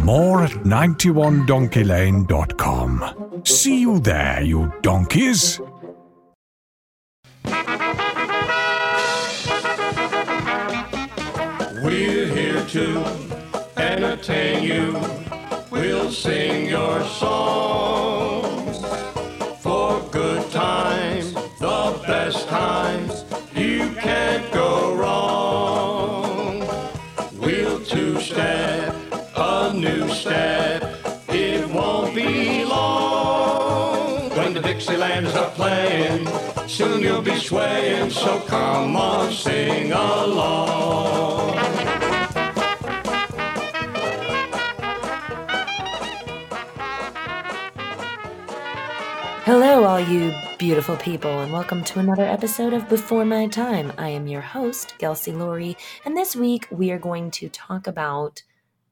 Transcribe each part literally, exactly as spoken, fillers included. More at ninety-one donkey lane dot com. See you there, you donkeys. We're here to entertain you. We'll sing your songs. For good times, the best times, you can't go wrong. We'll two-step a new step, it won't be long. When the Dixielands are playing, soon you'll be swaying, so come on, sing along. Hello, all you beautiful people, and welcome to another episode of Before My Time. I am your host, Kelsey Laurie, and this week we are going to talk about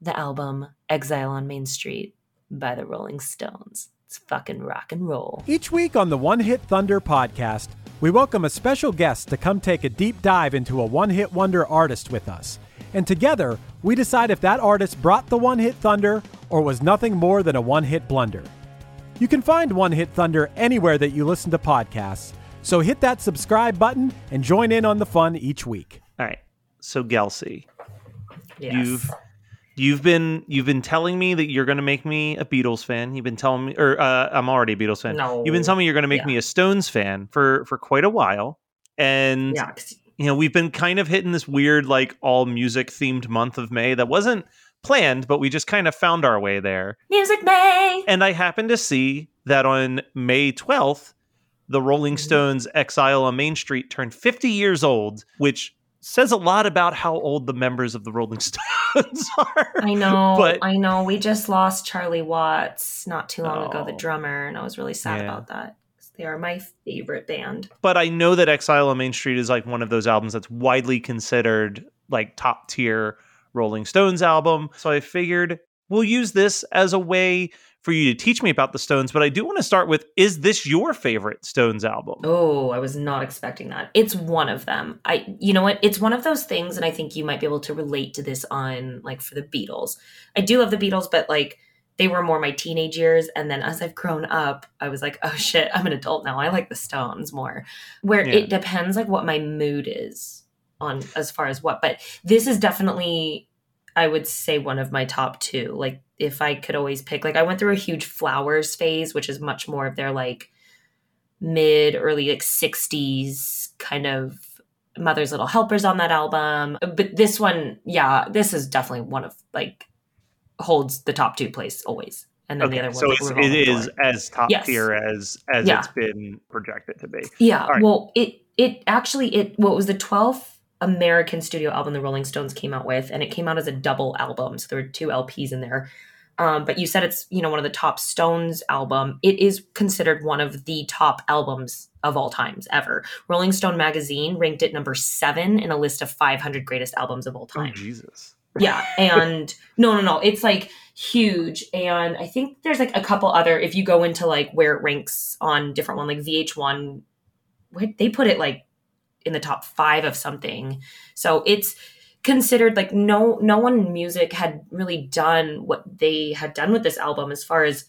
the album Exile on Main Street by the Rolling Stones. It's fucking rock and roll. Each week on the One Hit Thunder podcast, we welcome a special guest to come take a deep dive into a one-hit wonder artist with us. And together, we decide if that artist brought the one-hit thunder or was nothing more than a one-hit blunder. You can find One Hit Thunder anywhere that you listen to podcasts, so hit that subscribe button and join in on the fun each week. All right, so Gelsey, yes. you've... You've been you've been telling me that you're going to make me a Beatles fan. You've been telling me, or uh, I'm already a Beatles fan. No. You've been telling me you're going to make yeah. me a Stones fan for, for quite a while. And, yeah. you know, we've been kind of hitting this weird, like, all music themed month of May that wasn't planned, but we just kind of found our way there. Music May. And I happened to see that on May twelfth, the Rolling mm-hmm. Stones' Exile on Main Street turned fifty years old, which says a lot about how old the members of the Rolling Stones are. I know, but, I know. We just lost Charlie Watts not too long oh, ago, the drummer, and I was really sad yeah. about that. They are my favorite band. But I know that Exile on Main Street is like one of those albums that's widely considered like top tier Rolling Stones album. So I figured we'll use this as a way for you to teach me about the Stones, but I do want to start with, is this your favorite Stones album? Oh, I was not expecting that. It's one of them. I, you know what? It's one of those things, and I think you might be able to relate to this on, like, for the Beatles. I do love the Beatles, but, like, they were more my teenage years, and then as I've grown up, I was like, oh, shit, I'm an adult now. I like the Stones more, where yeah. it depends, like, what my mood is on as far as what. But this is definitely, I would say, one of my top two. Like, if I could always pick, like, I went through a huge Flowers phase, which is much more of their, like, mid, early, like, sixties kind of Mother's Little Helper's on that album. But this one, yeah, this is definitely one of, like, holds the top two place always. And then okay, the other so one. So it is door. as top yes. tier as as yeah. it's been projected to be. Yeah. Right. Well, it, it actually, it what well, was the twelfth American studio album the Rolling Stones came out with, and it came out as a double album, so there were two L Ps in there. Um, but you said it's, you know, one of the top Stones album. It is considered one of the top albums of all times ever. Rolling Stone magazine ranked it number seven in a list of five hundred greatest albums of all time. Oh, Jesus. Yeah, and no, no, no, it's like huge, and I think there's like a couple other. If you go into like where it ranks on different one, like V H one, they put it like in the top five of something. So it's considered like no, no one in music had really done what they had done with this album as far as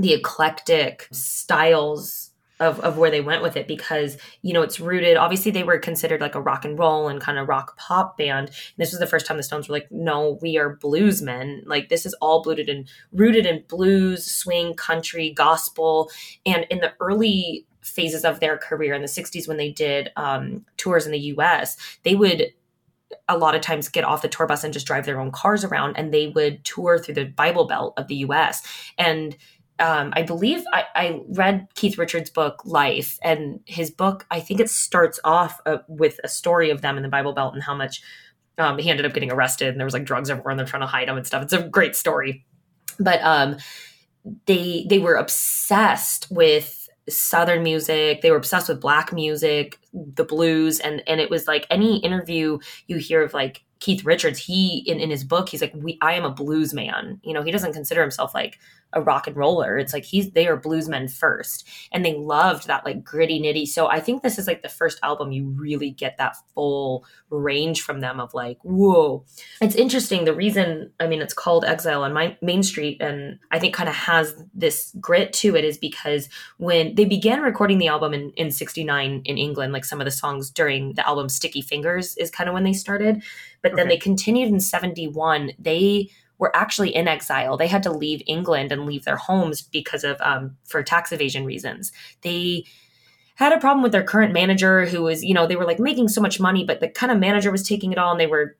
the eclectic styles of, of where they went with it, because, you know, it's rooted, obviously they were considered like a rock and roll and kind of rock pop band. And this was the first time the Stones were like, no, we are blues men. Like, this is all rooted in, rooted in blues, swing, country, gospel. And in the early phases of their career in the sixties, when they did um, tours in the U S, they would a lot of times get off the tour bus and just drive their own cars around, and they would tour through the Bible Belt of the U S. And um, I believe I, I read Keith Richards' book Life, and his book, I think it starts off uh, with a story of them in the Bible Belt and how much um, he ended up getting arrested, and there was like drugs everywhere and they're trying to hide him and stuff. It's a great story. But um, they, they were obsessed with Southern music. They were obsessed with black music, the blues. And, and it was like any interview you hear of like Keith Richards, he, in, in his book, he's like, we, I am a blues man. You know, he doesn't consider himself like a rock and roller. It's like, he's, they are blues men first. And they loved that like gritty nitty. So I think this is like the first album you really get that full range from them of like, whoa. It's interesting. The reason, I mean, it's called Exile on my, Main Street, and I think kind of has this grit to it, is because when they began recording the album in, in sixty-nine in England, like some of the songs during the album Sticky Fingers is kind of when they started. But okay. Then they continued in seventy-one. They were actually in exile. They had to leave England and leave their homes because of, um, for tax evasion reasons. They had a problem with their current manager who was, you know, they were like making so much money, but the kind of manager was taking it all, and they were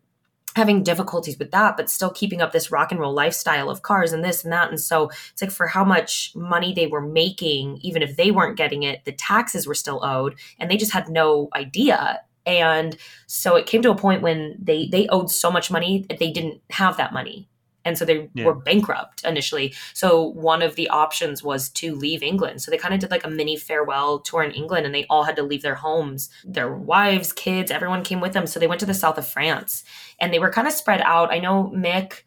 having difficulties with that, but still keeping up this rock and roll lifestyle of cars and this and that. And so it's like, for how much money they were making, even if they weren't getting it, the taxes were still owed, and they just had no idea. And so it came to a point when they, they owed so much money that they didn't have that money. And so they yeah. were bankrupt initially. So one of the options was to leave England. So they kind of did like a mini farewell tour in England, and they all had to leave their homes. Their wives, kids, everyone came with them. So they went to the south of France, and they were kind of spread out. I know Mick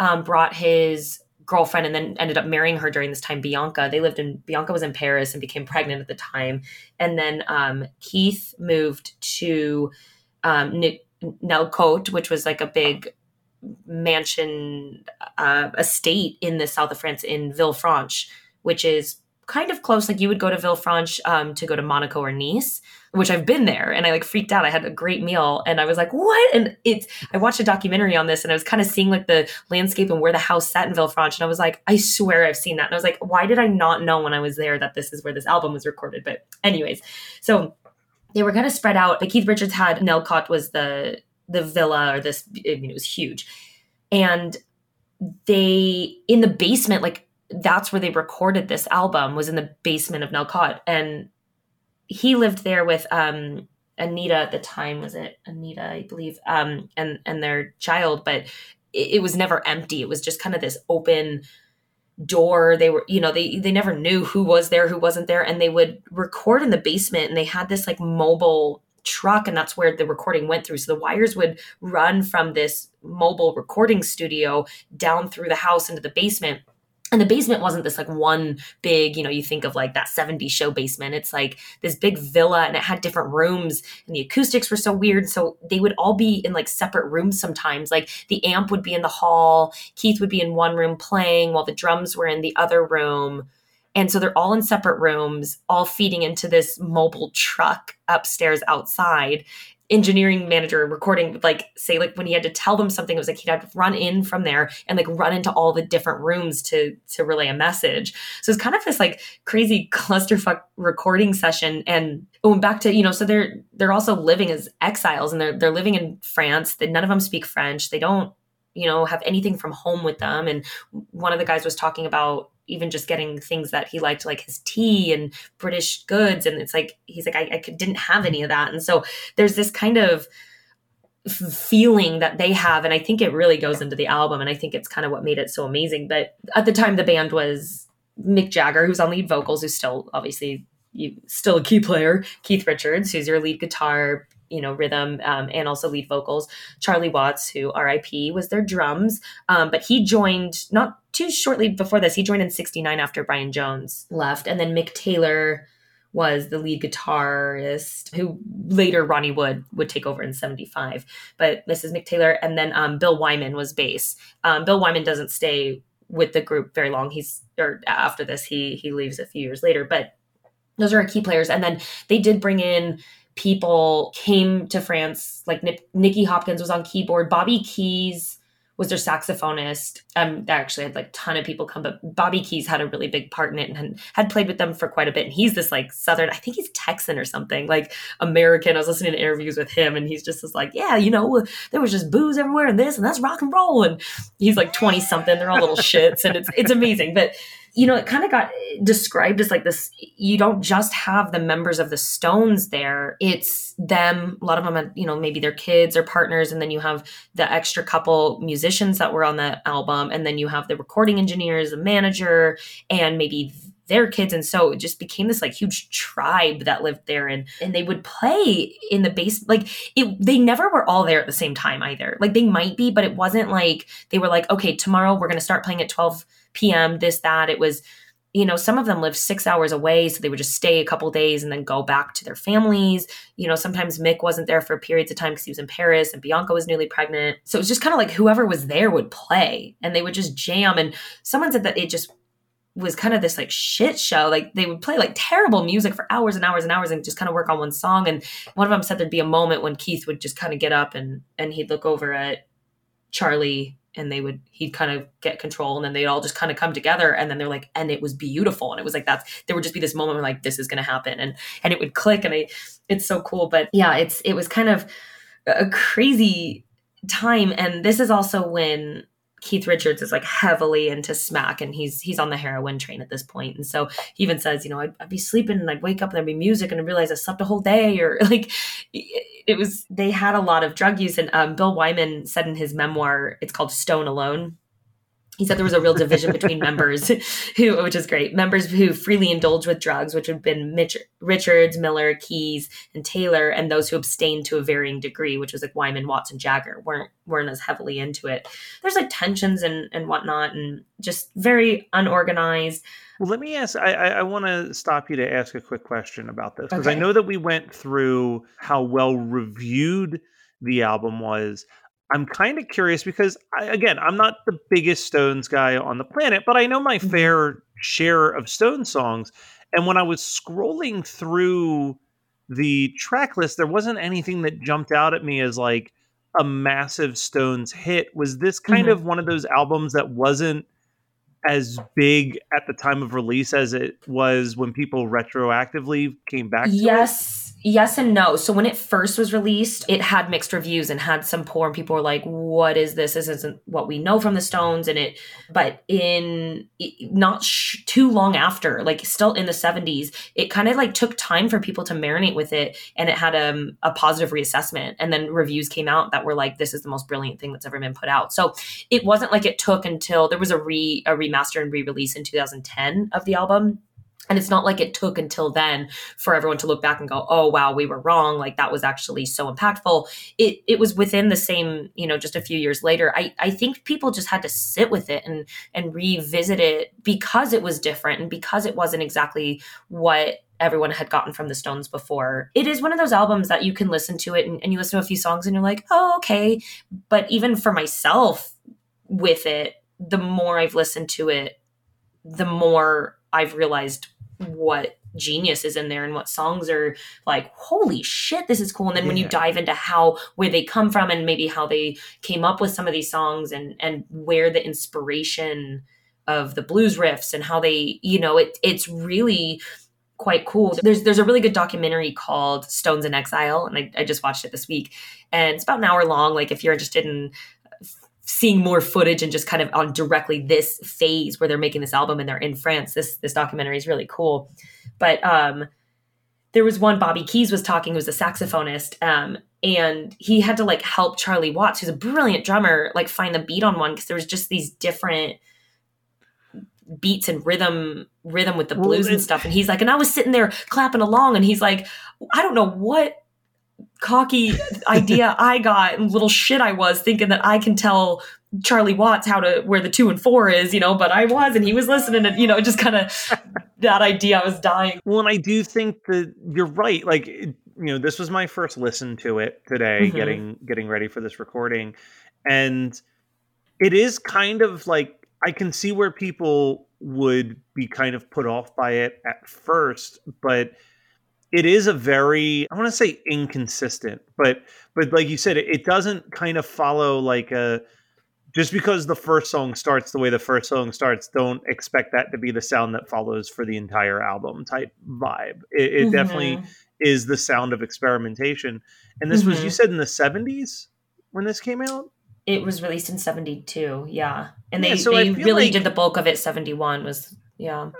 um, brought his girlfriend and then ended up marrying her during this time, Bianca. They lived in, Bianca was in Paris and became pregnant at the time. And then um, Keith moved to um, N- Nellcôte, which was like a big mansion uh, estate in the south of France in Villefranche, which is kind of close. Like you would go to Villefranche um, to go to Monaco or Nice, which I've been there, and I like freaked out. I had a great meal, and I was like, what? And it's, I watched a documentary on this, and I was kind of seeing like the landscape and where the house sat in Villefranche. And I was like, I swear I've seen that. And I was like, why did I not know when I was there that this is where this album was recorded? But anyways, so they were kind of spread out. But Keith Richards had, Nellcôte was the, the villa, or this, I mean, it was huge. And they, in the basement, like that's where they recorded this album, was in the basement of Nellcôte. And he lived there with um, Anita at the time, was it Anita, I believe, um, and, and their child, but it, it was never empty. It was just kind of this open door. They were, you know, they, they never knew who was there, who wasn't there. And they would record in the basement, and they had this like mobile truck, and that's where the recording went through. So the wires would run from this mobile recording studio down through the house into the basement. And the basement wasn't this like one big, you know, you think of like that seventies show basement. It's like this big villa, and it had different rooms, and the acoustics were so weird. So they would all be in like separate rooms sometimes. Like the amp would be in the hall, Keith would be in one room playing while the drums were in the other room. And so they're all in separate rooms, all feeding into this mobile truck upstairs outside. Engineering manager recording would like say, like when he had to tell them something, it was like he'd have to run in from there and like run into all the different rooms to to relay a message. So it's kind of this like crazy clusterfuck recording session. And going back to, you know, so they're they're also living as exiles, and they're they're living in France. They, none of them speak French. They don't, you know, have anything from home with them. And one of the guys was talking about even just getting things that he liked, like his tea and British goods. And it's like, he's like, I, I could, didn't have any of that. And so there's this kind of f- feeling that they have. And I think it really goes into the album. And I think it's kind of what made it so amazing. But at the time, the band was Mick Jagger, who's on lead vocals, who's still obviously you, still a key player, Keith Richards, who's your lead guitar, you know, rhythm, um, and also lead vocals, Charlie Watts, who R I P was their drums. Um, but he joined not too shortly before this. He joined in sixty-nine after Brian Jones left. And then Mick Taylor was the lead guitarist, who later Ronnie Wood would take over in seventy-five, but this is Mick Taylor. And then, um, Bill Wyman was bass. Um, Bill Wyman doesn't stay with the group very long. He's, or after this, he, he leaves a few years later, but Those are our key players. And then they did bring in people, came to France, like Nip- Nicky Hopkins was on keyboard. Bobby Keys was their saxophonist. Um, they actually had like a ton of people come, but Bobby Keys had a really big part in it and had played with them for quite a bit. And he's this like Southern, I think he's Texan or something, like American. I was listening to interviews with him and he's just was like, yeah, you know, there was just booze everywhere and this and that's rock and roll. And he's like twenty something. They're all little shits and it's it's amazing. But you know, it kind of got described as like this, you don't just have the members of the Stones there. It's them. A lot of them are, you know, maybe their kids or partners. And then you have the extra couple musicians that were on the album. And then you have the recording engineers, the manager, and maybe their kids. And so it just became this like huge tribe that lived there. And, and they would play in the basement. Like it, they never were all there at the same time either. Like they might be, but it wasn't like they were like, okay, tomorrow we're going to start playing at twelve p.m. this, that. It was, you know, some of them lived six hours away. So they would just stay a couple days and then go back to their families. You know, sometimes Mick wasn't there for periods of time because he was in Paris and Bianca was newly pregnant. So it was just kind of like whoever was there would play and they would just jam. And someone said that it just was kind of this like shit show. Like they would play like terrible music for hours and hours and hours and just kind of work on one song. And one of them said there'd be a moment when Keith would just kind of get up and, and he'd look over at Charlie and they would, he'd kind of get control and then they'd all just kind of come together. And then they're like, and it was beautiful. And it was like, that's, there would just be this moment where like, this is going to happen. And, and it would click and I, it's so cool. But yeah, it's, it was kind of a crazy time. And this is also when Keith Richards is like heavily into smack and he's, he's on the heroin train at this point. And so he even says, you know, I'd, I'd be sleeping and I'd wake up and there'd be music and I realized I slept a whole day or like it was, they had a lot of drug use. And um, Bill Wyman said in his memoir, it's called Stone Alone. He said there was a real division between members who, which is great, members who freely indulged with drugs, which would have been Mitch, Richards, Miller, Keys, and Taylor, and those who abstained to a varying degree, which was like Wyman, Watts, and Jagger weren't weren't as heavily into it. There's like tensions and, and whatnot, and just very unorganized. Well, let me ask, I, I, I want to stop you to ask a quick question about this, because okay. I know that we went through how well reviewed the album was. I'm kind of curious because, I, again, I'm not the biggest Stones guy on the planet, but I know my fair share of Stones songs. And when I was scrolling through the track list, there wasn't anything that jumped out at me as like a massive Stones hit. Was this kind mm-hmm. of one of those albums that wasn't as big at the time of release as it was when people retroactively came back to yes. it? Yes and no. So when it first was released, it had mixed reviews and had some poor and people were like, what is this? This isn't what we know from the Stones. And it, but in it, not sh- too long after, like still in the seventies, it kind of like took time for people to marinate with it. And it had um, a positive reassessment. And then reviews came out that were like, this is the most brilliant thing that's ever been put out. So it wasn't like it took until there was a re a remaster and re-release in two thousand ten of the album. And it's not like it took until then for everyone to look back and go, oh, wow, we were wrong. Like that was actually so impactful. It it was within the same, you know, just a few years later. I, I think people just had to sit with it and and revisit it because it was different and because it wasn't exactly what everyone had gotten from the Stones before. It is one of those albums that you can listen to it and, and you listen to a few songs and you're like, oh, okay. But even for myself with it, the more I've listened to it, the more I've realized what genius is in there and what songs are like, holy shit, this is cool. And then yeah. when you dive into how, where they come from and maybe how they came up with some of these songs and, and where the inspiration of the blues riffs and how they, you know, it, it's really quite cool. There's, there's a really good documentary called Stones in Exile. And I, I just watched it this week and it's about an hour long. Like if you're interested in seeing more footage and just kind of on directly this phase where they're making this album and they're in France. This, this documentary is really cool. But, um, there was one Bobby Keys was talking, who was a saxophonist. Um, and he had to like help Charlie Watts, who's a brilliant drummer, like find the beat on one. Cause there was just these different beats and rhythm, rhythm with the blues well, and stuff. And he's like, and I was sitting there clapping along and he's like, I don't know what cocky idea I got and little shit I was thinking that I can tell Charlie Watts how to where the two and four is, you know, but I was, and he was listening and, you know, just kind of that idea I was dying. Well, and I do think that you're right. Like, you know, this was my first listen to it today, mm-hmm. getting, getting ready for this recording. And it is kind of like, I can see where people would be kind of put off by it at first, but it is a very, I want to say inconsistent, but, but like you said, it, it doesn't kind of follow like a, just because the first song starts the way the first song starts, don't expect that to be the sound that follows for the entire album type vibe. It, it mm-hmm. definitely is the sound of experimentation. And this mm-hmm. was, you said in the seventies when this came out? It was released in seventy-two, yeah. And yeah, they, so they really like, did the bulk of it, seventy-one was, yeah.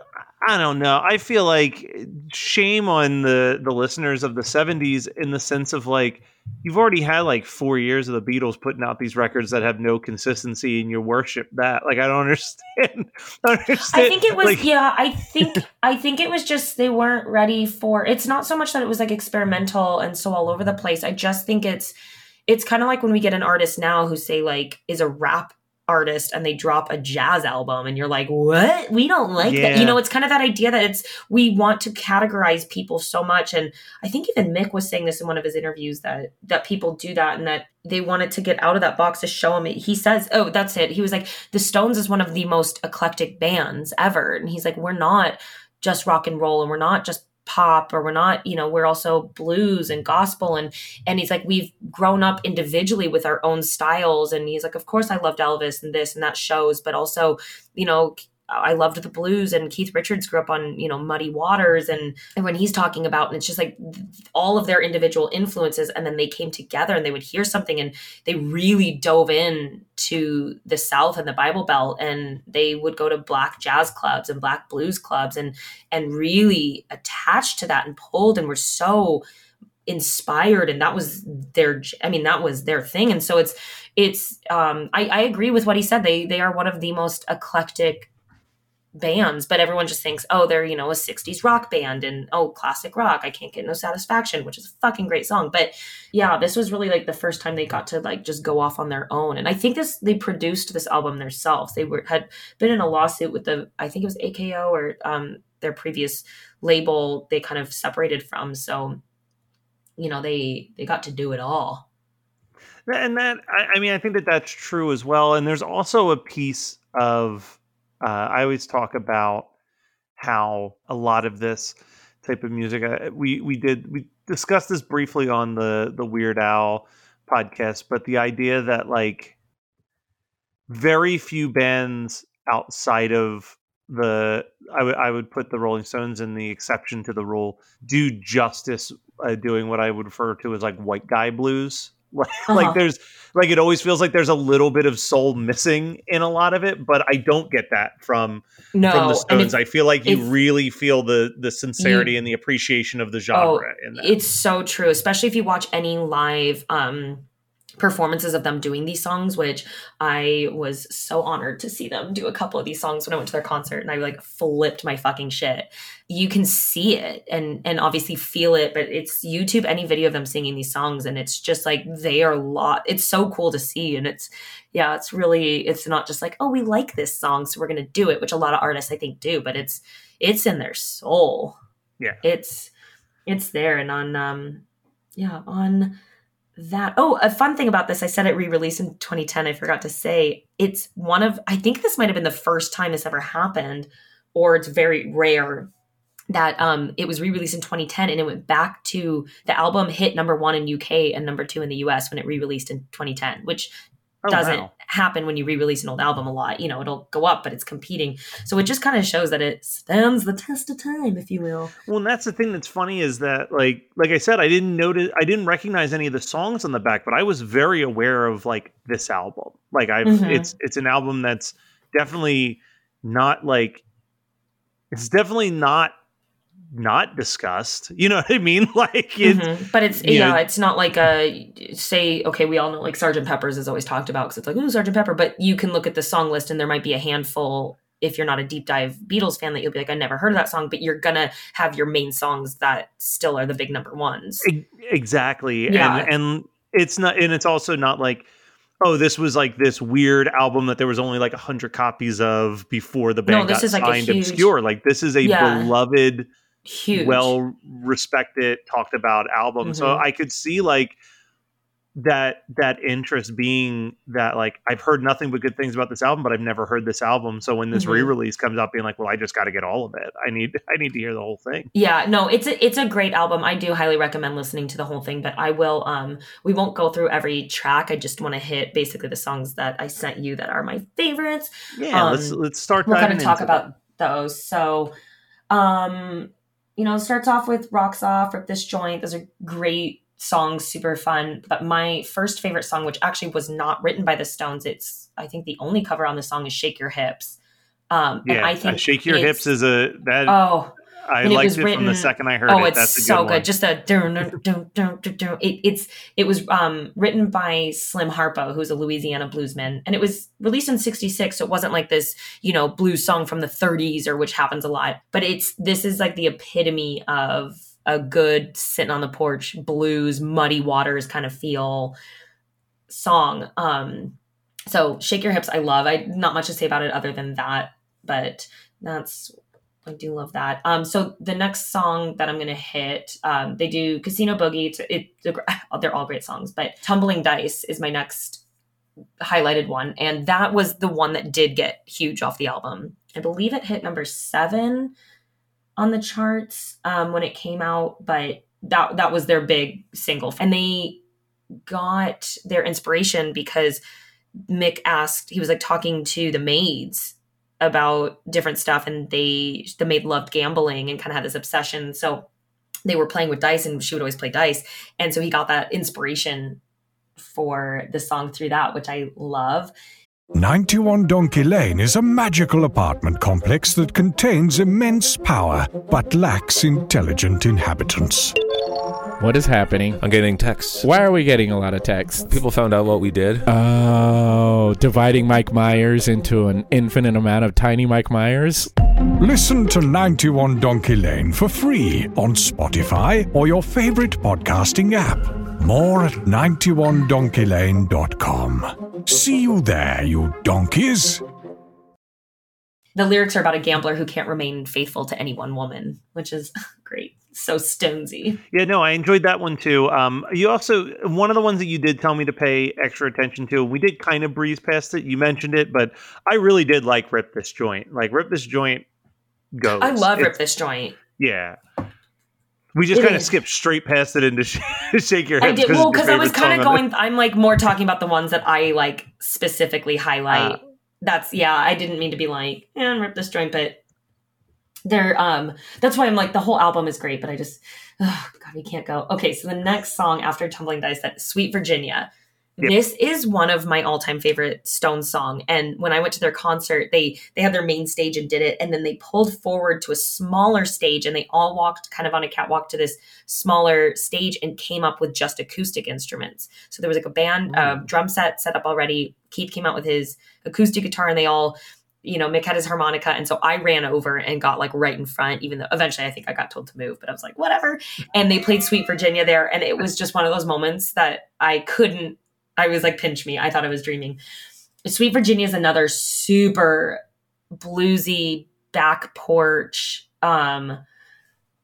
I don't know. I feel like shame on the, the listeners of the seventies in the sense of like, you've already had like four years of the Beatles putting out these records that have no consistency and you worship that. Like, I don't understand. I, don't understand. I think it was, like, yeah, I think, I think it was just, they weren't ready for, it's not so much that it was like experimental and so all over the place. I just think it's, It's kind of like when we get an artist now who say like is a rap artist and they drop a jazz album and you're like, what? We don't like yeah. that. You know, it's kind of that idea that it's, we want to categorize people so much. And I think even Mick was saying this in one of his interviews that, that people do that and that they wanted to get out of that box to show him. He says, oh, that's it. He was like, the Stones is one of the most eclectic bands ever. And he's like, we're not just rock and roll and we're not just pop or we're not, you know, we're also blues and gospel. And, and he's like, we've grown up individually with our own styles. And he's like, of course I loved Elvis and this and that shows, but also, you know, I loved the blues and Keith Richards grew up on, you know, Muddy Waters. And, and when he's talking about, and it's just like all of their individual influences. And then they came together and they would hear something and they really dove in to the South and the Bible Belt. And they would go to black jazz clubs and black blues clubs and, and really attached to that and pulled and were so inspired. And that was their, I mean, that was their thing. And so it's, it's, um, I, I agree with what he said. They, they are one of the most eclectic bands, but everyone just thinks, oh, they're, you know, a sixties rock band and, oh, classic rock. I can't get no satisfaction, which is a fucking great song. But yeah, this was really like the first time they got to like just go off on their own. And I think this, they produced this album themselves. They were, had been in a lawsuit with the, I think it was A K O or um, their previous label they kind of separated from. So, you know, they, they got to do it all. And that, I, I mean, I think that that's true as well. And there's also a piece of, Uh, I always talk about how a lot of this type of music, uh, we we did we discussed this briefly on the the Weird Al podcast, but the idea that like very few bands outside of the I would I would put the Rolling Stones in the exception to the rule do justice uh, doing what I would refer to as like white guy blues. Like, uh-huh. like there's like it always feels like there's a little bit of soul missing in a lot of it, but I don't get that from no, from the Stones. I feel like you really feel the the sincerity you, and the appreciation of the genre. Oh, in that. It's so true, especially if you watch any live um, performances of them doing these songs, which I was so honored to see them do a couple of these songs when I went to their concert, and I like flipped my fucking shit. You can see it and and obviously feel it, but it's YouTube any video of them singing these songs, and it's just like they are lot. It's so cool to see, and it's yeah, it's really it's not just like oh we like this song so we're gonna do it, which a lot of artists I think do, but it's it's in their soul. Yeah, it's it's there, and on um yeah on that oh a fun thing about this I said it re-released in twenty ten. I forgot to say it's one of I think this might have been the first time this ever happened, or it's very rare. That um, it was re-released in twenty ten and it went back to the album hit number one in U K and number two in the U S when it re-released in twenty ten, which oh, doesn't wow. happen when you re-release an old album a lot. You know, it'll go up, but it's competing. So it just kind of shows that it stands the test of time, if you will. Well, and that's the thing that's funny is that, like, like I said, I didn't notice, I didn't recognize any of the songs on the back, but I was very aware of like this album. Like, I've mm-hmm. it's it's an album that's definitely not like it's definitely not. not discussed, you know what I mean? Like, it, mm-hmm. but it's yeah, know, it's not like a say. Okay, we all know like Sergeant Pepper's is always talked about because it's like ooh, Sergeant Pepper. But you can look at the song list and there might be a handful if you're not a deep dive Beatles fan that you'll be like, I never heard of that song. But you're gonna have your main songs that still are the big number ones. Exactly, yeah. and, and it's not, and it's also not like. Oh, this was like this weird album that there was only like a hundred copies of before the band no, got signed like huge, obscure. Like this is a yeah, beloved, huge, well-respected, talked about album. Mm-hmm. So I could see like that that interest being that, like, I've heard nothing but good things about this album, but I've never heard this album. So when this mm-hmm. re-release comes out, being like, well, I just got to get all of it. I need I need to hear the whole thing. Yeah, no, it's a, it's a great album. I do highly recommend listening to the whole thing, but I will um we won't go through every track. I just want to hit basically the songs that I sent you that are my favorites. Yeah, um, let's let's start. We're going to talk about that. those. So, um, you know, it starts off with Rocks Off, Rip This Joint. Those are great songs, super fun. But my first favorite song, which actually was not written by the Stones, it's I think the only cover on the song is Shake Your Hips. Um yeah, and I think uh, Shake Your Hips is a that oh I liked it, written, it from the second I heard oh, it. That's it's a good so one. good. Just a dun, dun, dun, dun, dun, dun. It, it's it was um written by Slim Harpo, who's a Louisiana bluesman, and it was released in sixty-six, so it wasn't like this, you know, blues song from the thirties, or which happens a lot. But it's this is like the epitome of a good sitting on the porch blues, Muddy Waters kind of feel song. Um, so Shake Your Hips, I love. I not much to say about it other than that, but that's I do love that. Um, so the next song that I'm gonna hit, um, they do Casino Boogie. It's, it they're all great songs, but Tumbling Dice is my next highlighted one, and that was the one that did get huge off the album. I believe it hit number seven on the charts um, when it came out, but that that was their big single. And they got their inspiration because Mick asked, he was like talking to the maids about different stuff, and they the maid loved gambling and kind of had this obsession. So they were playing with dice, and she would always play dice. And so he got that inspiration for the song through that, which I love. ninety-one Donkey Lane is a magical apartment complex that contains immense power but lacks intelligent inhabitants. What is happening? I'm getting texts. Why are we getting a lot of texts? People found out what we did. Oh, dividing Mike Myers into an infinite amount of tiny Mike Myers. Listen to ninety-one Donkey Lane for free on Spotify or your favorite podcasting app. More at ninety-one donkey lane dot com. See you there, you donkeys. The lyrics are about a gambler who can't remain faithful to any one woman, which is great. So Stonesy. Yeah, no, I enjoyed that one too. Um, you also, one of the ones that you did tell me to pay extra attention to, we did kind of breeze past it. You mentioned it, but I really did like Rip This Joint. Like, Rip This Joint goes. I love it's, Rip This Joint. Yeah. We just kind of skipped straight past it into sh- Shake Your Hips. I did, well, because I was kind of going, I'm like more talking about the ones that I like specifically highlight. Uh, that's, yeah, I didn't mean to be like, and eh, Rip This Joint, but they're, um, that's why I'm like, the whole album is great, but I just, oh, God, we can't go. Okay, so the next song after Tumbling Dice, that Sweet Virginia. Yep. This is one of my all-time favorite Stones song. And when I went to their concert, they they had their main stage and did it. And then they pulled forward to a smaller stage, and they all walked kind of on a catwalk to this smaller stage and came up with just acoustic instruments. So there was like a band, mm-hmm. uh, drum set set up already. Keith came out with his acoustic guitar, and they all, you know, Mick had his harmonica. And so I ran over and got like right in front, even though eventually I think I got told to move, but I was like, whatever. And they played Sweet Virginia there. And it was just one of those moments that I couldn't, I was like, pinch me. I thought I was dreaming. Sweet Virginia is another super bluesy back porch. Um,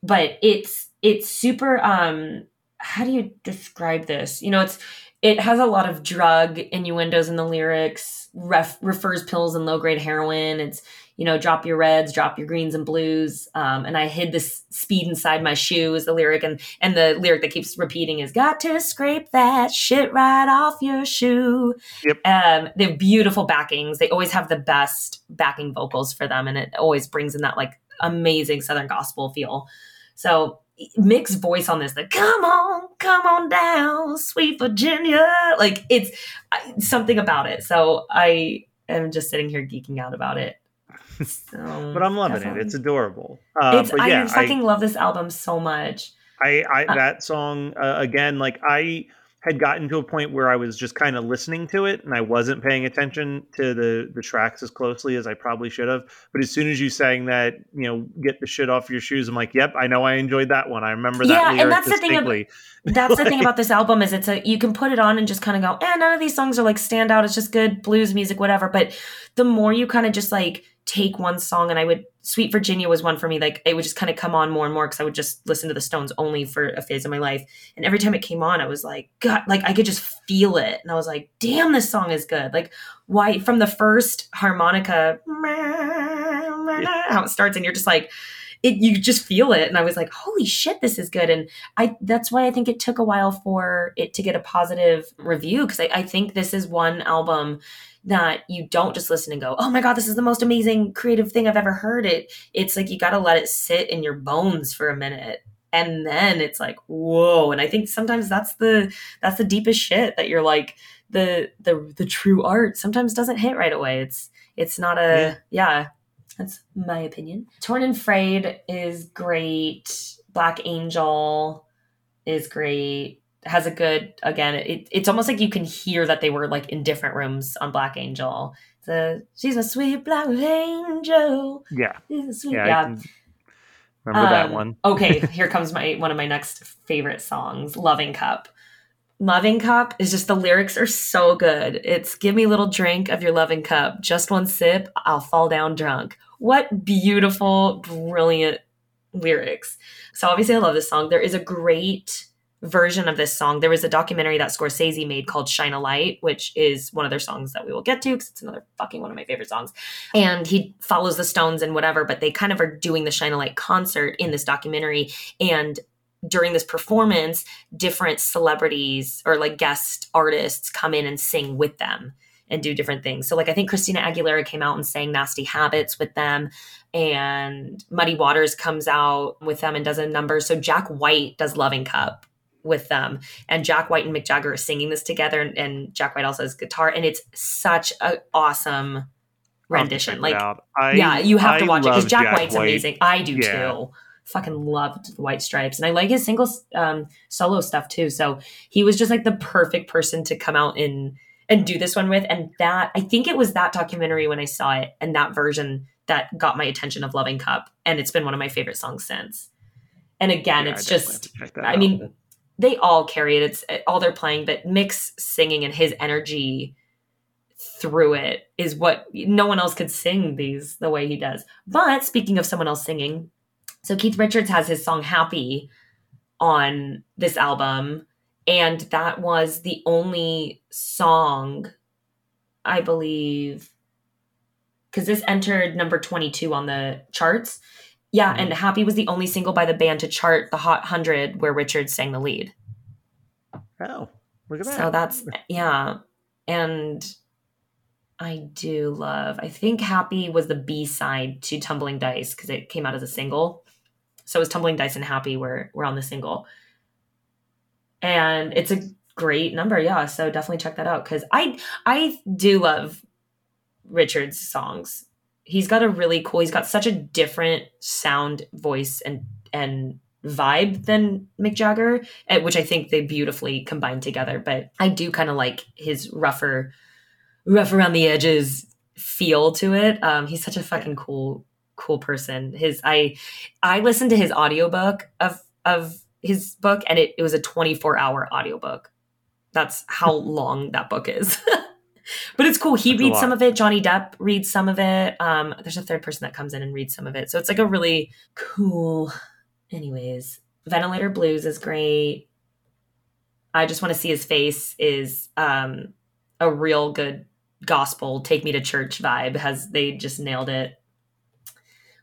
but it's, it's super, um, how do you describe this? You know, it's, it has a lot of drug innuendos in the lyrics, ref, refers pills and low grade heroin. It's, you know, drop your reds, drop your greens and blues. Um, and I hid this speed inside my shoe is the lyric. And and the lyric that keeps repeating is got to scrape that shit right off your shoe. Yep. Um, they're beautiful backings. They always have the best backing vocals for them. And it always brings in that like amazing Southern gospel feel. So Mick's voice on this, like, come on, come on down, Sweet Virginia. Like it's I, something about it. So I am just sitting here geeking out about it. So, but I'm loving definitely. it. It's adorable. Uh, it's, but yeah, I fucking I, love this album so much. I, I uh, that song uh, again. Like I had gotten to a point where I was just kind of listening to it, and I wasn't paying attention to the the tracks as closely as I probably should have. But as soon as you sang that, you know, get the shit off your shoes, I'm like, yep, I know. I enjoyed that one. I remember that. Yeah, lyric and that's distinctly. the thing. About, that's like, the thing about this album is it's a you can put it on and just kind of go. Eh, none of these songs are like stand out. It's just good blues music, whatever. But the more you kind of just like take one song and I would, Sweet Virginia was one for me. Like it would just kind of come on more and more because I would just listen to the Stones only for a phase of my life. And every time it came on, I was like, God, like I could just feel it. And I was like, damn, this song is good. Like why from the first harmonica, how it starts. And you're just like, it, you just feel it. And I was like, holy shit, this is good. And I, that's why I think it took a while for it to get a positive review. Cause I, I think this is one album that you don't just listen and go, oh my God, this is the most amazing creative thing I've ever heard. It It's like, you got to let it sit in your bones for a minute. And then it's like, whoa. And I think sometimes that's the, that's the deepest shit that you're like the, the, the true art sometimes doesn't hit right away. It's, it's not a, yeah. yeah. That's my opinion. Torn and Frayed is great. Black Angel is great. Has a good, again, it, it's almost like you can hear that they were like in different rooms on Black Angel. The she's a sweet black angel. Yeah. She's a sweet, yeah. yeah. Remember um, that one. Okay. Here comes my, one of my next favorite songs, Loving Cup. Loving Cup is just, the lyrics are so good. It's give me a little drink of your loving cup. Just one sip, I'll fall down drunk. What beautiful, brilliant lyrics. So obviously I love this song. There is a great version of this song. There was a documentary that Scorsese made called Shine a Light, which is one of their songs that we will get to because it's another fucking one of my favorite songs. And he follows the Stones and whatever, but they kind of are doing the Shine a Light concert in this documentary. And during this performance, different celebrities or like guest artists come in and sing with them and do different things. So like, I think Christina Aguilera came out and sang Nasty Habits with them, and Muddy Waters comes out with them and does a number. So Jack White does Loving Cup with them, and Jack White and Mick Jagger are singing this together. And, and Jack White also has guitar, and it's such an awesome rendition. Like, I, yeah, you have I to watch it because Jack, Jack White's White. Amazing. I do yeah. too. Fucking loved the White Stripes, and I like his single um solo stuff too. So he was just like the perfect person to come out and and do this one with. And that, I think it was that documentary when I saw it and that version that got my attention of Loving Cup, and it's been one of my favorite songs since. And again, yeah, it's I just I out. mean, they all carry it. It's all they're playing, but Mick's singing and his energy through it is what no one else could sing these the way he does. But speaking of someone else singing, so Keith Richards has his song Happy on this album, and that was the only song, I believe, because this entered number twenty-two on the charts. Yeah, and Happy was the only single by the band to chart the Hot one hundred where Richards sang the lead. Oh, look at that. So that's, yeah, and I do love, I think Happy was the B-side to Tumbling Dice because it came out as a single. So it was Tumbling Dice and Happy were, were on the single. And it's a great number, yeah. So definitely check that out because I I do love Richard's songs. He's got a really cool, he's got such a different sound, voice, and and vibe than Mick Jagger, which I think they beautifully combined together. But I do kind of like his rougher rough around the edges feel to it. Um, he's such a fucking cool, cool person. His, I, I listened to his audiobook of, of his book, and it, it was a twenty-four hour audiobook. That's how long that book is, but it's cool. He That's reads some of it. Johnny Depp reads some of it. Um, there's a third person that comes in and reads some of it. So it's like a really cool, anyways, Ventilator Blues is great. I Just Want to See His Face is, um, a real good gospel take me to church vibe. Has they just nailed it.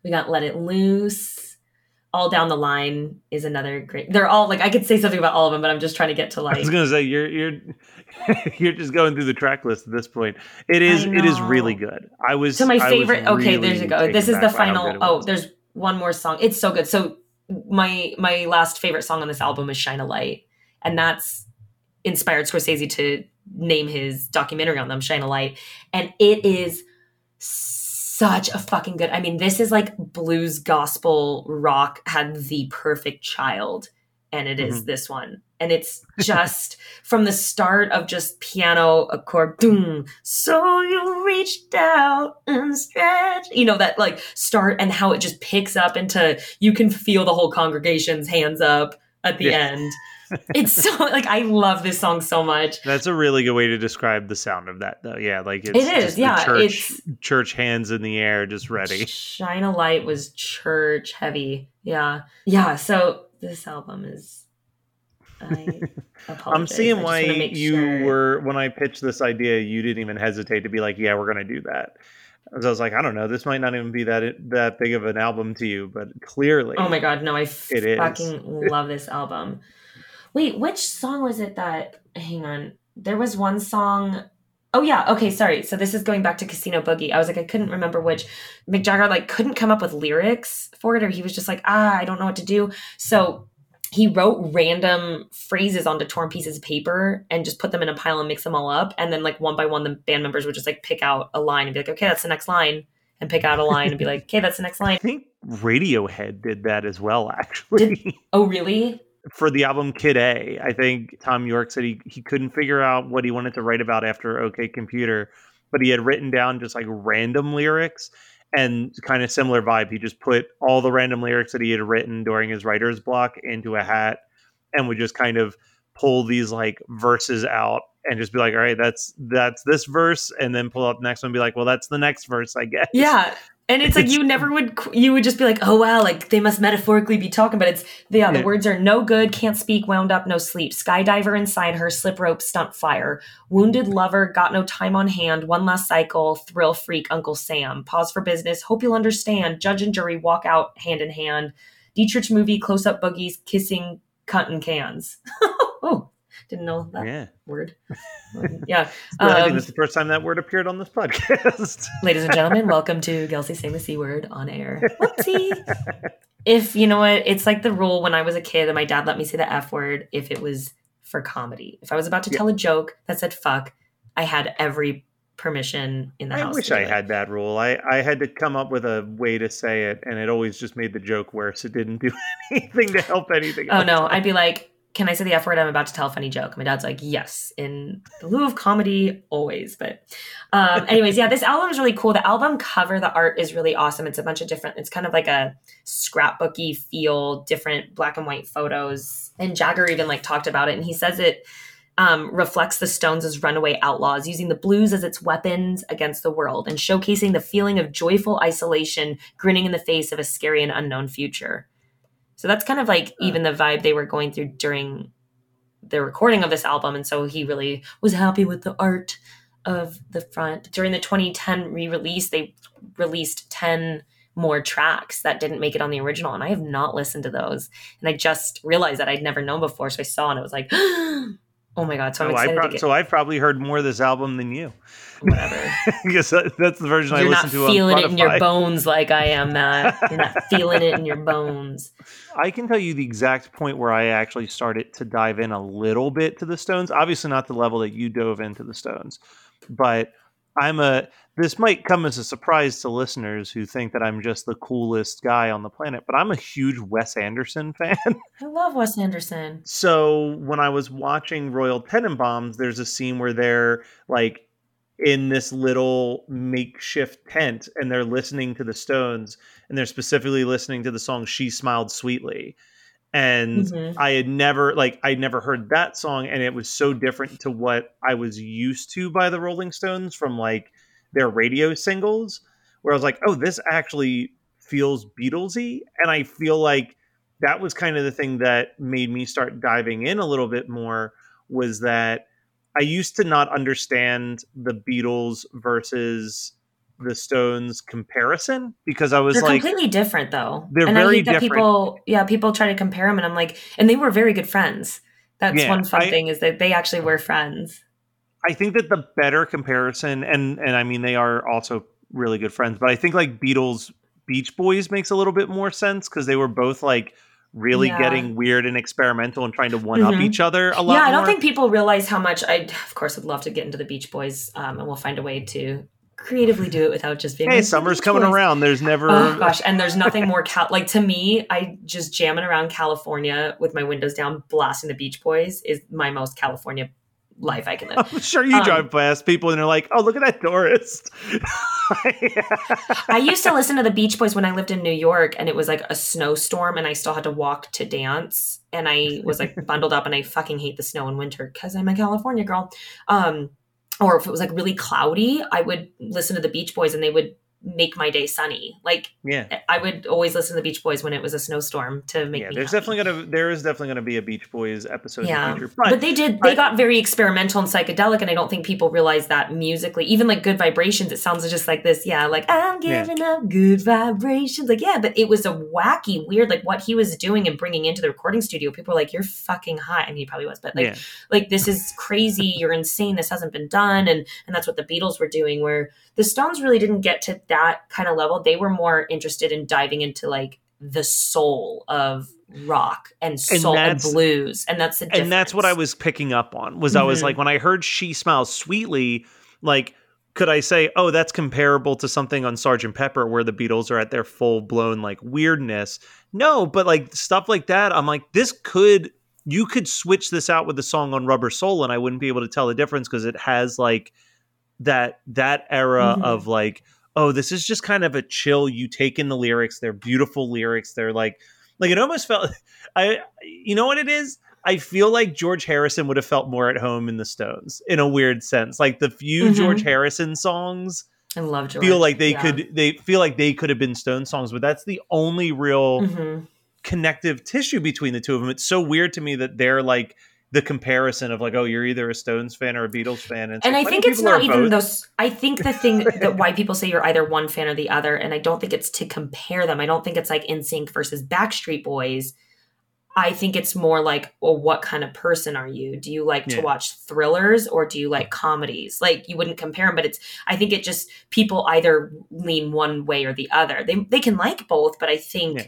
We got Let It Loose. All Down the Line is another great, they're all like, I could say something about all of them, but I'm just trying to get to like, I was gonna say you're you're you're just going through the track list at this point. It is it is really good. I was so my favorite okay really there's a go this is the final oh there's one more song, it's so good. So my my last favorite song on this album is Shine a Light, and that's inspired Scorsese to name his documentary on them Shine a Light, and it is such a fucking good, I mean, this is like blues gospel rock had the perfect child, and it mm-hmm. is this one. And it's just from the start of just piano accord, doom, so you reached out and stretched, you know, that like start, and how it just picks up into, you can feel the whole congregation's hands up at the yeah. end. It's so, like, I love this song so much. That's a really good way to describe the sound of that, though. Yeah, like it's, it is. Yeah, church, it's church hands in the air, just ready. Shine a Light was church heavy. Yeah, yeah. So this album is. I apologize. I'm seeing I why you sure. were when I pitched this idea. You didn't even hesitate to be like, "Yeah, we're going to do that." So I was like, I don't know, this might not even be that that big of an album to you, but clearly. Oh my God, no, I it fucking is. love this album. Wait, which song was it that, hang on, there was one song, oh yeah, okay, sorry, so this is going back to Casino Boogie. I was like, I couldn't remember which, Mick Jagger like couldn't come up with lyrics for it, or he was just like, ah, I don't know what to do, so he wrote random phrases onto torn pieces of paper and just put them in a pile and mix them all up. And then like one by one, the band members would just like pick out a line and be like, okay, that's the next line, and pick out a line and be like, okay, that's the next line. I think Radiohead did that as well, actually. Did, oh, really? For the album Kid A, I think Tom York said he, he couldn't figure out what he wanted to write about after OK Computer, but he had written down just like random lyrics. And kind of similar vibe. He just put all the random lyrics that he had written during his writer's block into a hat and would just kind of pull these like verses out and just be like, all right, that's that's this verse. And then pull up the next one and be like, well, that's the next verse, I guess. Yeah. And it's like you never would, you would just be like, oh, wow, like they must metaphorically be talking. But it's, yeah, the yeah. words are no good, can't speak, wound up, no sleep. Skydiver inside her, slip rope, stunt fire. Wounded lover, got no time on hand. One last cycle, thrill freak, Uncle Sam. Pause for business, hope you'll understand. Judge and jury walk out hand in hand. Dietrich movie, close up boogies, kissing cunt and cans. Oh, didn't know that yeah. word. Yeah. Well, um, I think this is the first time that word appeared on this podcast. Ladies and gentlemen, welcome to Gelsey Saying the C Word on air. Whoopsie. If, you know what, it's like the rule when I was a kid and my dad let me say the F word if it was for comedy. If I was about to yeah. tell a joke that said fuck, I had every permission in the I house. I wish I had that rule. I, I had to come up with a way to say it, and it always just made the joke worse. It didn't do anything to help anything. Oh, no. Time. I'd be like, can I say the F word? I'm about to tell a funny joke. My dad's like, yes, in the lieu of comedy, always. But um, anyways, yeah, this album is really cool. The album cover, the art is really awesome. It's a bunch of different, it's kind of like a scrapbooky feel, different black and white photos. And Jagger even like talked about it. And he says it um, reflects the Stones as runaway outlaws, using the blues as its weapons against the world and showcasing the feeling of joyful isolation, grinning in the face of a scary and unknown future. So that's kind of like even the vibe they were going through during the recording of this album. And so he really was happy with the art of the front. During the twenty ten re-release, they released ten more tracks that didn't make it on the original. And I have not listened to those. And I just realized that I'd never known before. So I saw and it was like, oh my God. So I'm oh, excited I pro- to get- So I've probably heard more of this album than you. Whatever. Because that's the version You're I listen to. You're not feeling it in your bones like I am, Matt. You're not feeling it in your bones. I can tell you the exact point where I actually started to dive in a little bit to the Stones. Obviously not the level that you dove into the Stones, but I'm a, this might come as a surprise to listeners who think that I'm just the coolest guy on the planet, but I'm a huge Wes Anderson fan. I love Wes Anderson. So when I was watching Royal Tenenbaums, there's a scene where they're like, in this little makeshift tent and they're listening to the Stones and they're specifically listening to the song She Smiled Sweetly. And mm-hmm. I had never like, I never heard that song. And it was so different to what I was used to by the Rolling Stones from like their radio singles where I was like, oh, this actually feels Beatlesy. And I feel like that was kind of the thing that made me start diving in a little bit more was that I used to not understand the Beatles versus the Stones comparison because I was they're like completely different though. They're and very I hate that different. People, yeah, people try to compare them, and I'm like, and they were very good friends. That's yeah, one fun I, thing is that they actually were friends. I think that the better comparison, and and I mean they are also really good friends, but I think like Beatles, Beach Boys makes a little bit more sense because they were both like. Really yeah. getting weird and experimental and trying to one-up mm-hmm. each other a lot Yeah, I don't more. think people realize how much I, of course, would love to get into the Beach Boys, um, and we'll find a way to creatively do it without just being Hey, summer's coming Boys. around. There's never... Oh, gosh, and there's nothing more... Cal- like, to me, I just jamming around California with my windows down, blasting the Beach Boys is my most California life I can live. I'm sure you um, drive past people and are like, oh, look at that tourist. I used to listen to the Beach Boys when I lived in New York, and it was like a snowstorm and I still had to walk to dance. And I was like bundled up, and I fucking hate the snow in winter because I'm a California girl. Um, or if it was like really cloudy, I would listen to the Beach Boys and they would make my day sunny. Like, yeah, I would always listen to the Beach Boys when it was a snowstorm to make yeah, me there's happy. Definitely gonna there is definitely gonna be a Beach Boys episode yeah. in the future. But, but they did they I, got very experimental and psychedelic, and I don't think people realize that musically. Even like Good Vibrations, it sounds just like this, yeah, like I'm giving yeah. up good vibrations. Like, yeah, but it was a wacky, weird, like what he was doing and bringing into the recording studio, people were like, you're fucking hot. I mean, he probably was, but like yeah. like this is crazy, you're insane, this hasn't been done, and and that's what the Beatles were doing, where the Stones really didn't get to that kind of level. They were more interested in diving into like the soul of rock and soul and, and blues, and that's the difference. And that's what I was picking up on was mm-hmm. I was like, when I heard She Smiles Sweetly, like, could I say, oh, that's comparable to something on Sergeant Pepper where the Beatles are at their full-blown like weirdness? No, but like stuff like that, I'm like, this could you could switch this out with the song on Rubber Soul and I wouldn't be able to tell the difference, because it has like that that era mm-hmm. of like, oh, this is just kind of a chill. You take in the lyrics. They're beautiful lyrics. They're like, like it almost felt, I, you know what it is? I feel like George Harrison would have felt more at home in the Stones in a weird sense. Like the few mm-hmm. George Harrison songs I love George. feel like they yeah. could, they feel like they could have been Stone songs, but that's the only real mm-hmm. connective tissue between the two of them. It's so weird to me that they're like, the comparison of like, oh, you're either a Stones fan or a Beatles fan. And, and like, I think it's not even both? those. I think the thing that why people say you're either one fan or the other, and I don't think it's to compare them. I don't think it's like N Sync versus Backstreet Boys. I think it's more like, well, what kind of person are you? Do you like yeah. to watch thrillers or do you like comedies? Like, you wouldn't compare them, but it's, I think it just, people either lean one way or the other. They, they can like both, but I think... Yeah.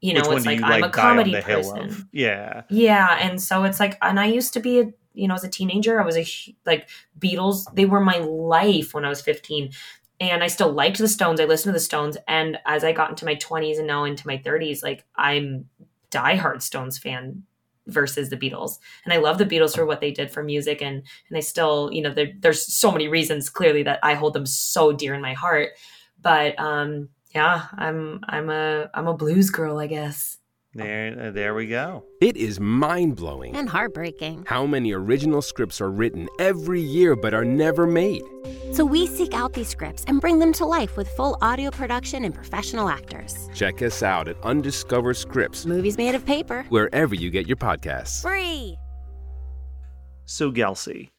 You know, it's like, I'm a comedy person. Yeah. Yeah. And so it's like, and I used to be, a, you know, as a teenager, I was a, like Beatles, they were my life when I was fifteen. And I still liked the Stones. I listened to the Stones. And as I got into my twenties and now into my thirties, like I'm diehard Stones fan versus the Beatles. And I love the Beatles for what they did for music. And, and I still, you know, there, there's so many reasons clearly that I hold them so dear in my heart. But, um, yeah, I'm I'm a I'm a blues girl, I guess. There, there we go. It is mind-blowing. And heartbreaking. How many original scripts are written every year but are never made. So we seek out these scripts and bring them to life with full audio production and professional actors. Check us out at Undiscovered Scripts. Movies made of paper. Wherever you get your podcasts. Free! So, Gelsey,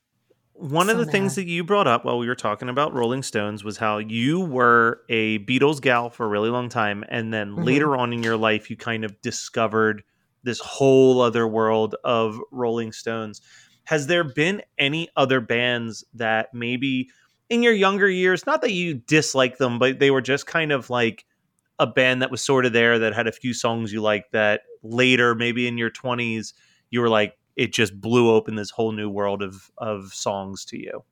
one so of the mad. things that you brought up while we were talking about Rolling Stones was how you were a Beatles gal for a really long time. And then mm-hmm. later on in your life, you kind of discovered this whole other world of Rolling Stones. Has there been any other bands that maybe in your younger years, not that you dislike them, but they were just kind of like a band that was sort of there that had a few songs you liked, that later, maybe in your twenties, you were like, it just blew open this whole new world of, of songs to you?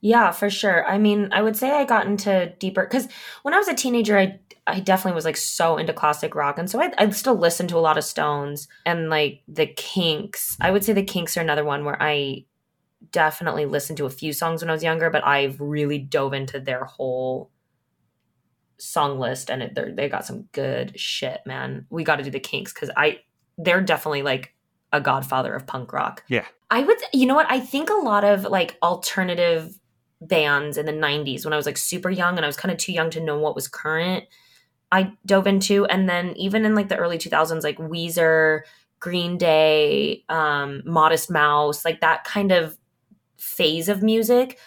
Yeah, for sure. I mean, I would say I got into deeper, because when I was a teenager, I I definitely was like so into classic rock. And so I, I still listened to a lot of Stones and like the Kinks. I would say the Kinks are another one where I definitely listened to a few songs when I was younger, but I've really dove into their whole song list. And it, they got some good shit, man. We got to do the Kinks, because I they're definitely like a godfather of punk rock. Yeah. I would, you know what? I think a lot of like alternative bands in the nineties, when I was like super young and I was kind of too young to know what was current, I dove into. And then even in like the early two thousands, like Weezer, Green Day, um, Modest Mouse, like that kind of phase of music,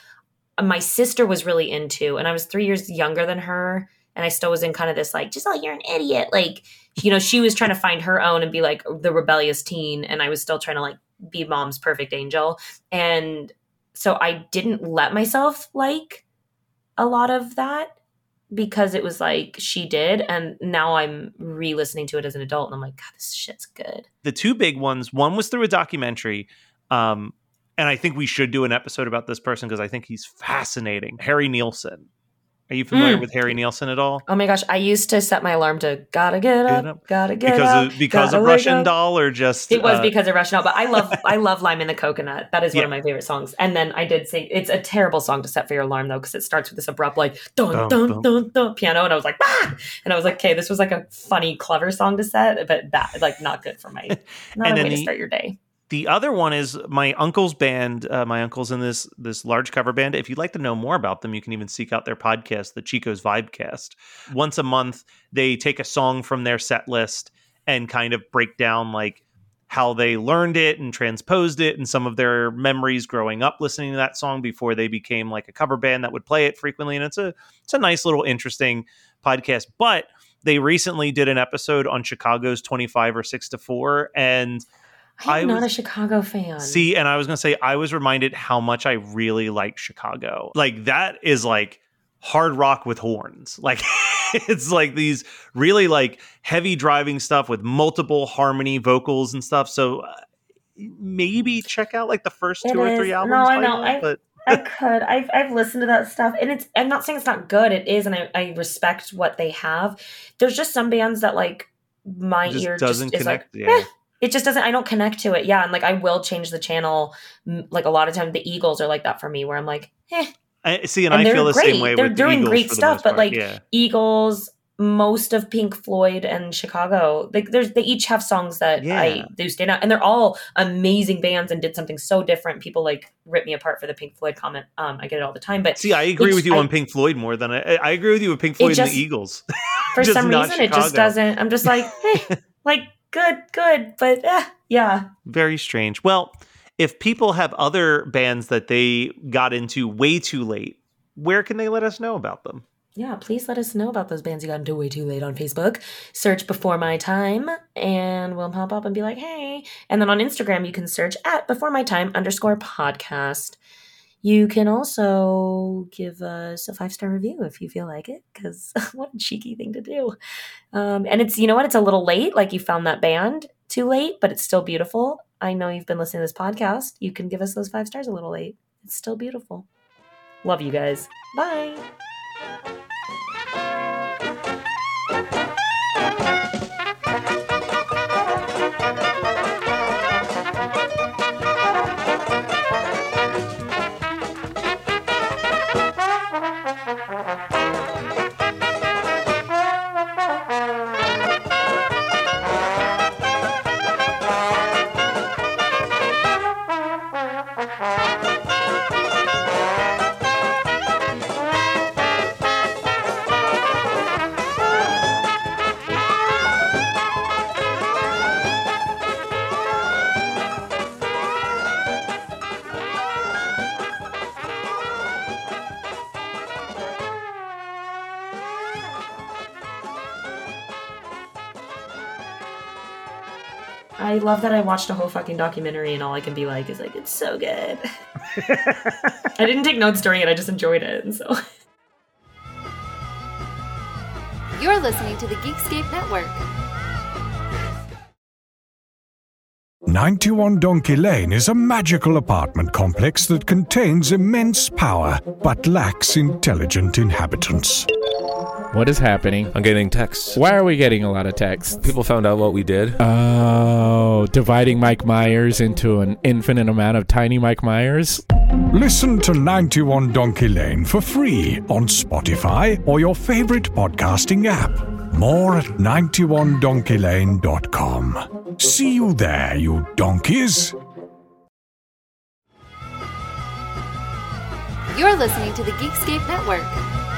my sister was really into. And I was three years younger than her. And I still was in kind of this like, Giselle, you're an idiot. Like, you know, she was trying to find her own and be like the rebellious teen. And I was still trying to like be mom's perfect angel. And so I didn't let myself like a lot of that, because it was like she did. And now I'm re-listening to it as an adult. And I'm like, God, this shit's good. The two big ones, one was through a documentary. Um, and I think we should do an episode about this person, because I think he's fascinating. Harry Nielsen. Are you familiar mm. with Harry Nilsson at all? Oh my gosh, I used to set my alarm to gotta get up, up. gotta get because up. Of, because of Russian up. Doll or just... It was uh, because of Russian Doll, but I love I love Lime in the Coconut. That is one yeah. of my favorite songs. And then I did sing... It's a terrible song to set for your alarm, though, because it starts with this abrupt, like, dun, dun, dun, dun, dun, piano, and I was like, ah! And I was like, okay, this was like a funny, clever song to set, but that, like, not good for my... Not and a way the, to start your day. The other one is my uncle's band. Uh, my uncle's in this this large cover band. If you'd like to know more about them, you can even seek out their podcast, the Chico's Vibecast. Once a month, they take a song from their set list and kind of break down like how they learned it and transposed it and some of their memories growing up listening to that song before they became like a cover band that would play it frequently. And it's a it's a nice little interesting podcast. But they recently did an episode on Chicago's twenty-five or six to four, and... I am I was, not a Chicago fan. See, and I was going to say, I was reminded how much I really like Chicago. Like, that is like hard rock with horns. Like, it's like these really like heavy driving stuff with multiple harmony vocals and stuff. So uh, maybe check out like the first it two is. or three albums. No, I know. That, I, but. I could. I've, I've listened to that stuff. And it's. I'm not saying it's not good. It is. And I, I respect what they have. There's just some bands that like my just ear doesn't just connect. Is like, yeah. Eh. It just doesn't, I don't connect to it. Yeah. And like, I will change the channel. Like a lot of times the Eagles are like that for me where I'm like, eh. I, see, and, and I feel the great. same way they're with the Eagles. They're doing great stuff, but like yeah. Eagles, most of Pink Floyd and Chicago, like there's, they each have songs that yeah. I do stand out, and they're all amazing bands and did something so different. People like rip me apart for the Pink Floyd comment. Um, I get it all the time, but see, I agree with you I, on Pink Floyd more than I, I agree with you with Pink Floyd just, and the Eagles. For some reason, Chicago. It just doesn't, I'm just like, eh, like, Good, good, but eh, yeah. Very strange. Well, if people have other bands that they got into way too late, where can they let us know about them? Yeah, please let us know about those bands you got into way too late on Facebook. Search Before My Time, and we'll pop up and be like, hey. And then on Instagram, you can search at Before My Time underscore podcast. You can also give us a five-star review if you feel like it, because what a cheeky thing to do. Um, and it's, you know what, it's a little late, like you found that band too late, but it's still beautiful. I know you've been listening to this podcast. You can give us those five stars a little late. It's still beautiful. Love you guys. Bye. I love that I watched a whole fucking documentary and all I can be like is like, it's so good. I didn't take notes during it. I just enjoyed it. And so you're listening to the Geekscape Network. ninety-one Donkey Lane is a magical apartment complex that contains immense power but lacks intelligent inhabitants. What is happening? I'm getting texts. Why are we getting a lot of texts? People found out what we did. Oh, dividing Mike Myers into an infinite amount of tiny Mike Myers. Listen to ninety-one Donkey Lane for free on Spotify or your favorite podcasting app. More at ninety-one donkey lane dot com. See you there, you donkeys. You're listening to the Geekscape Network.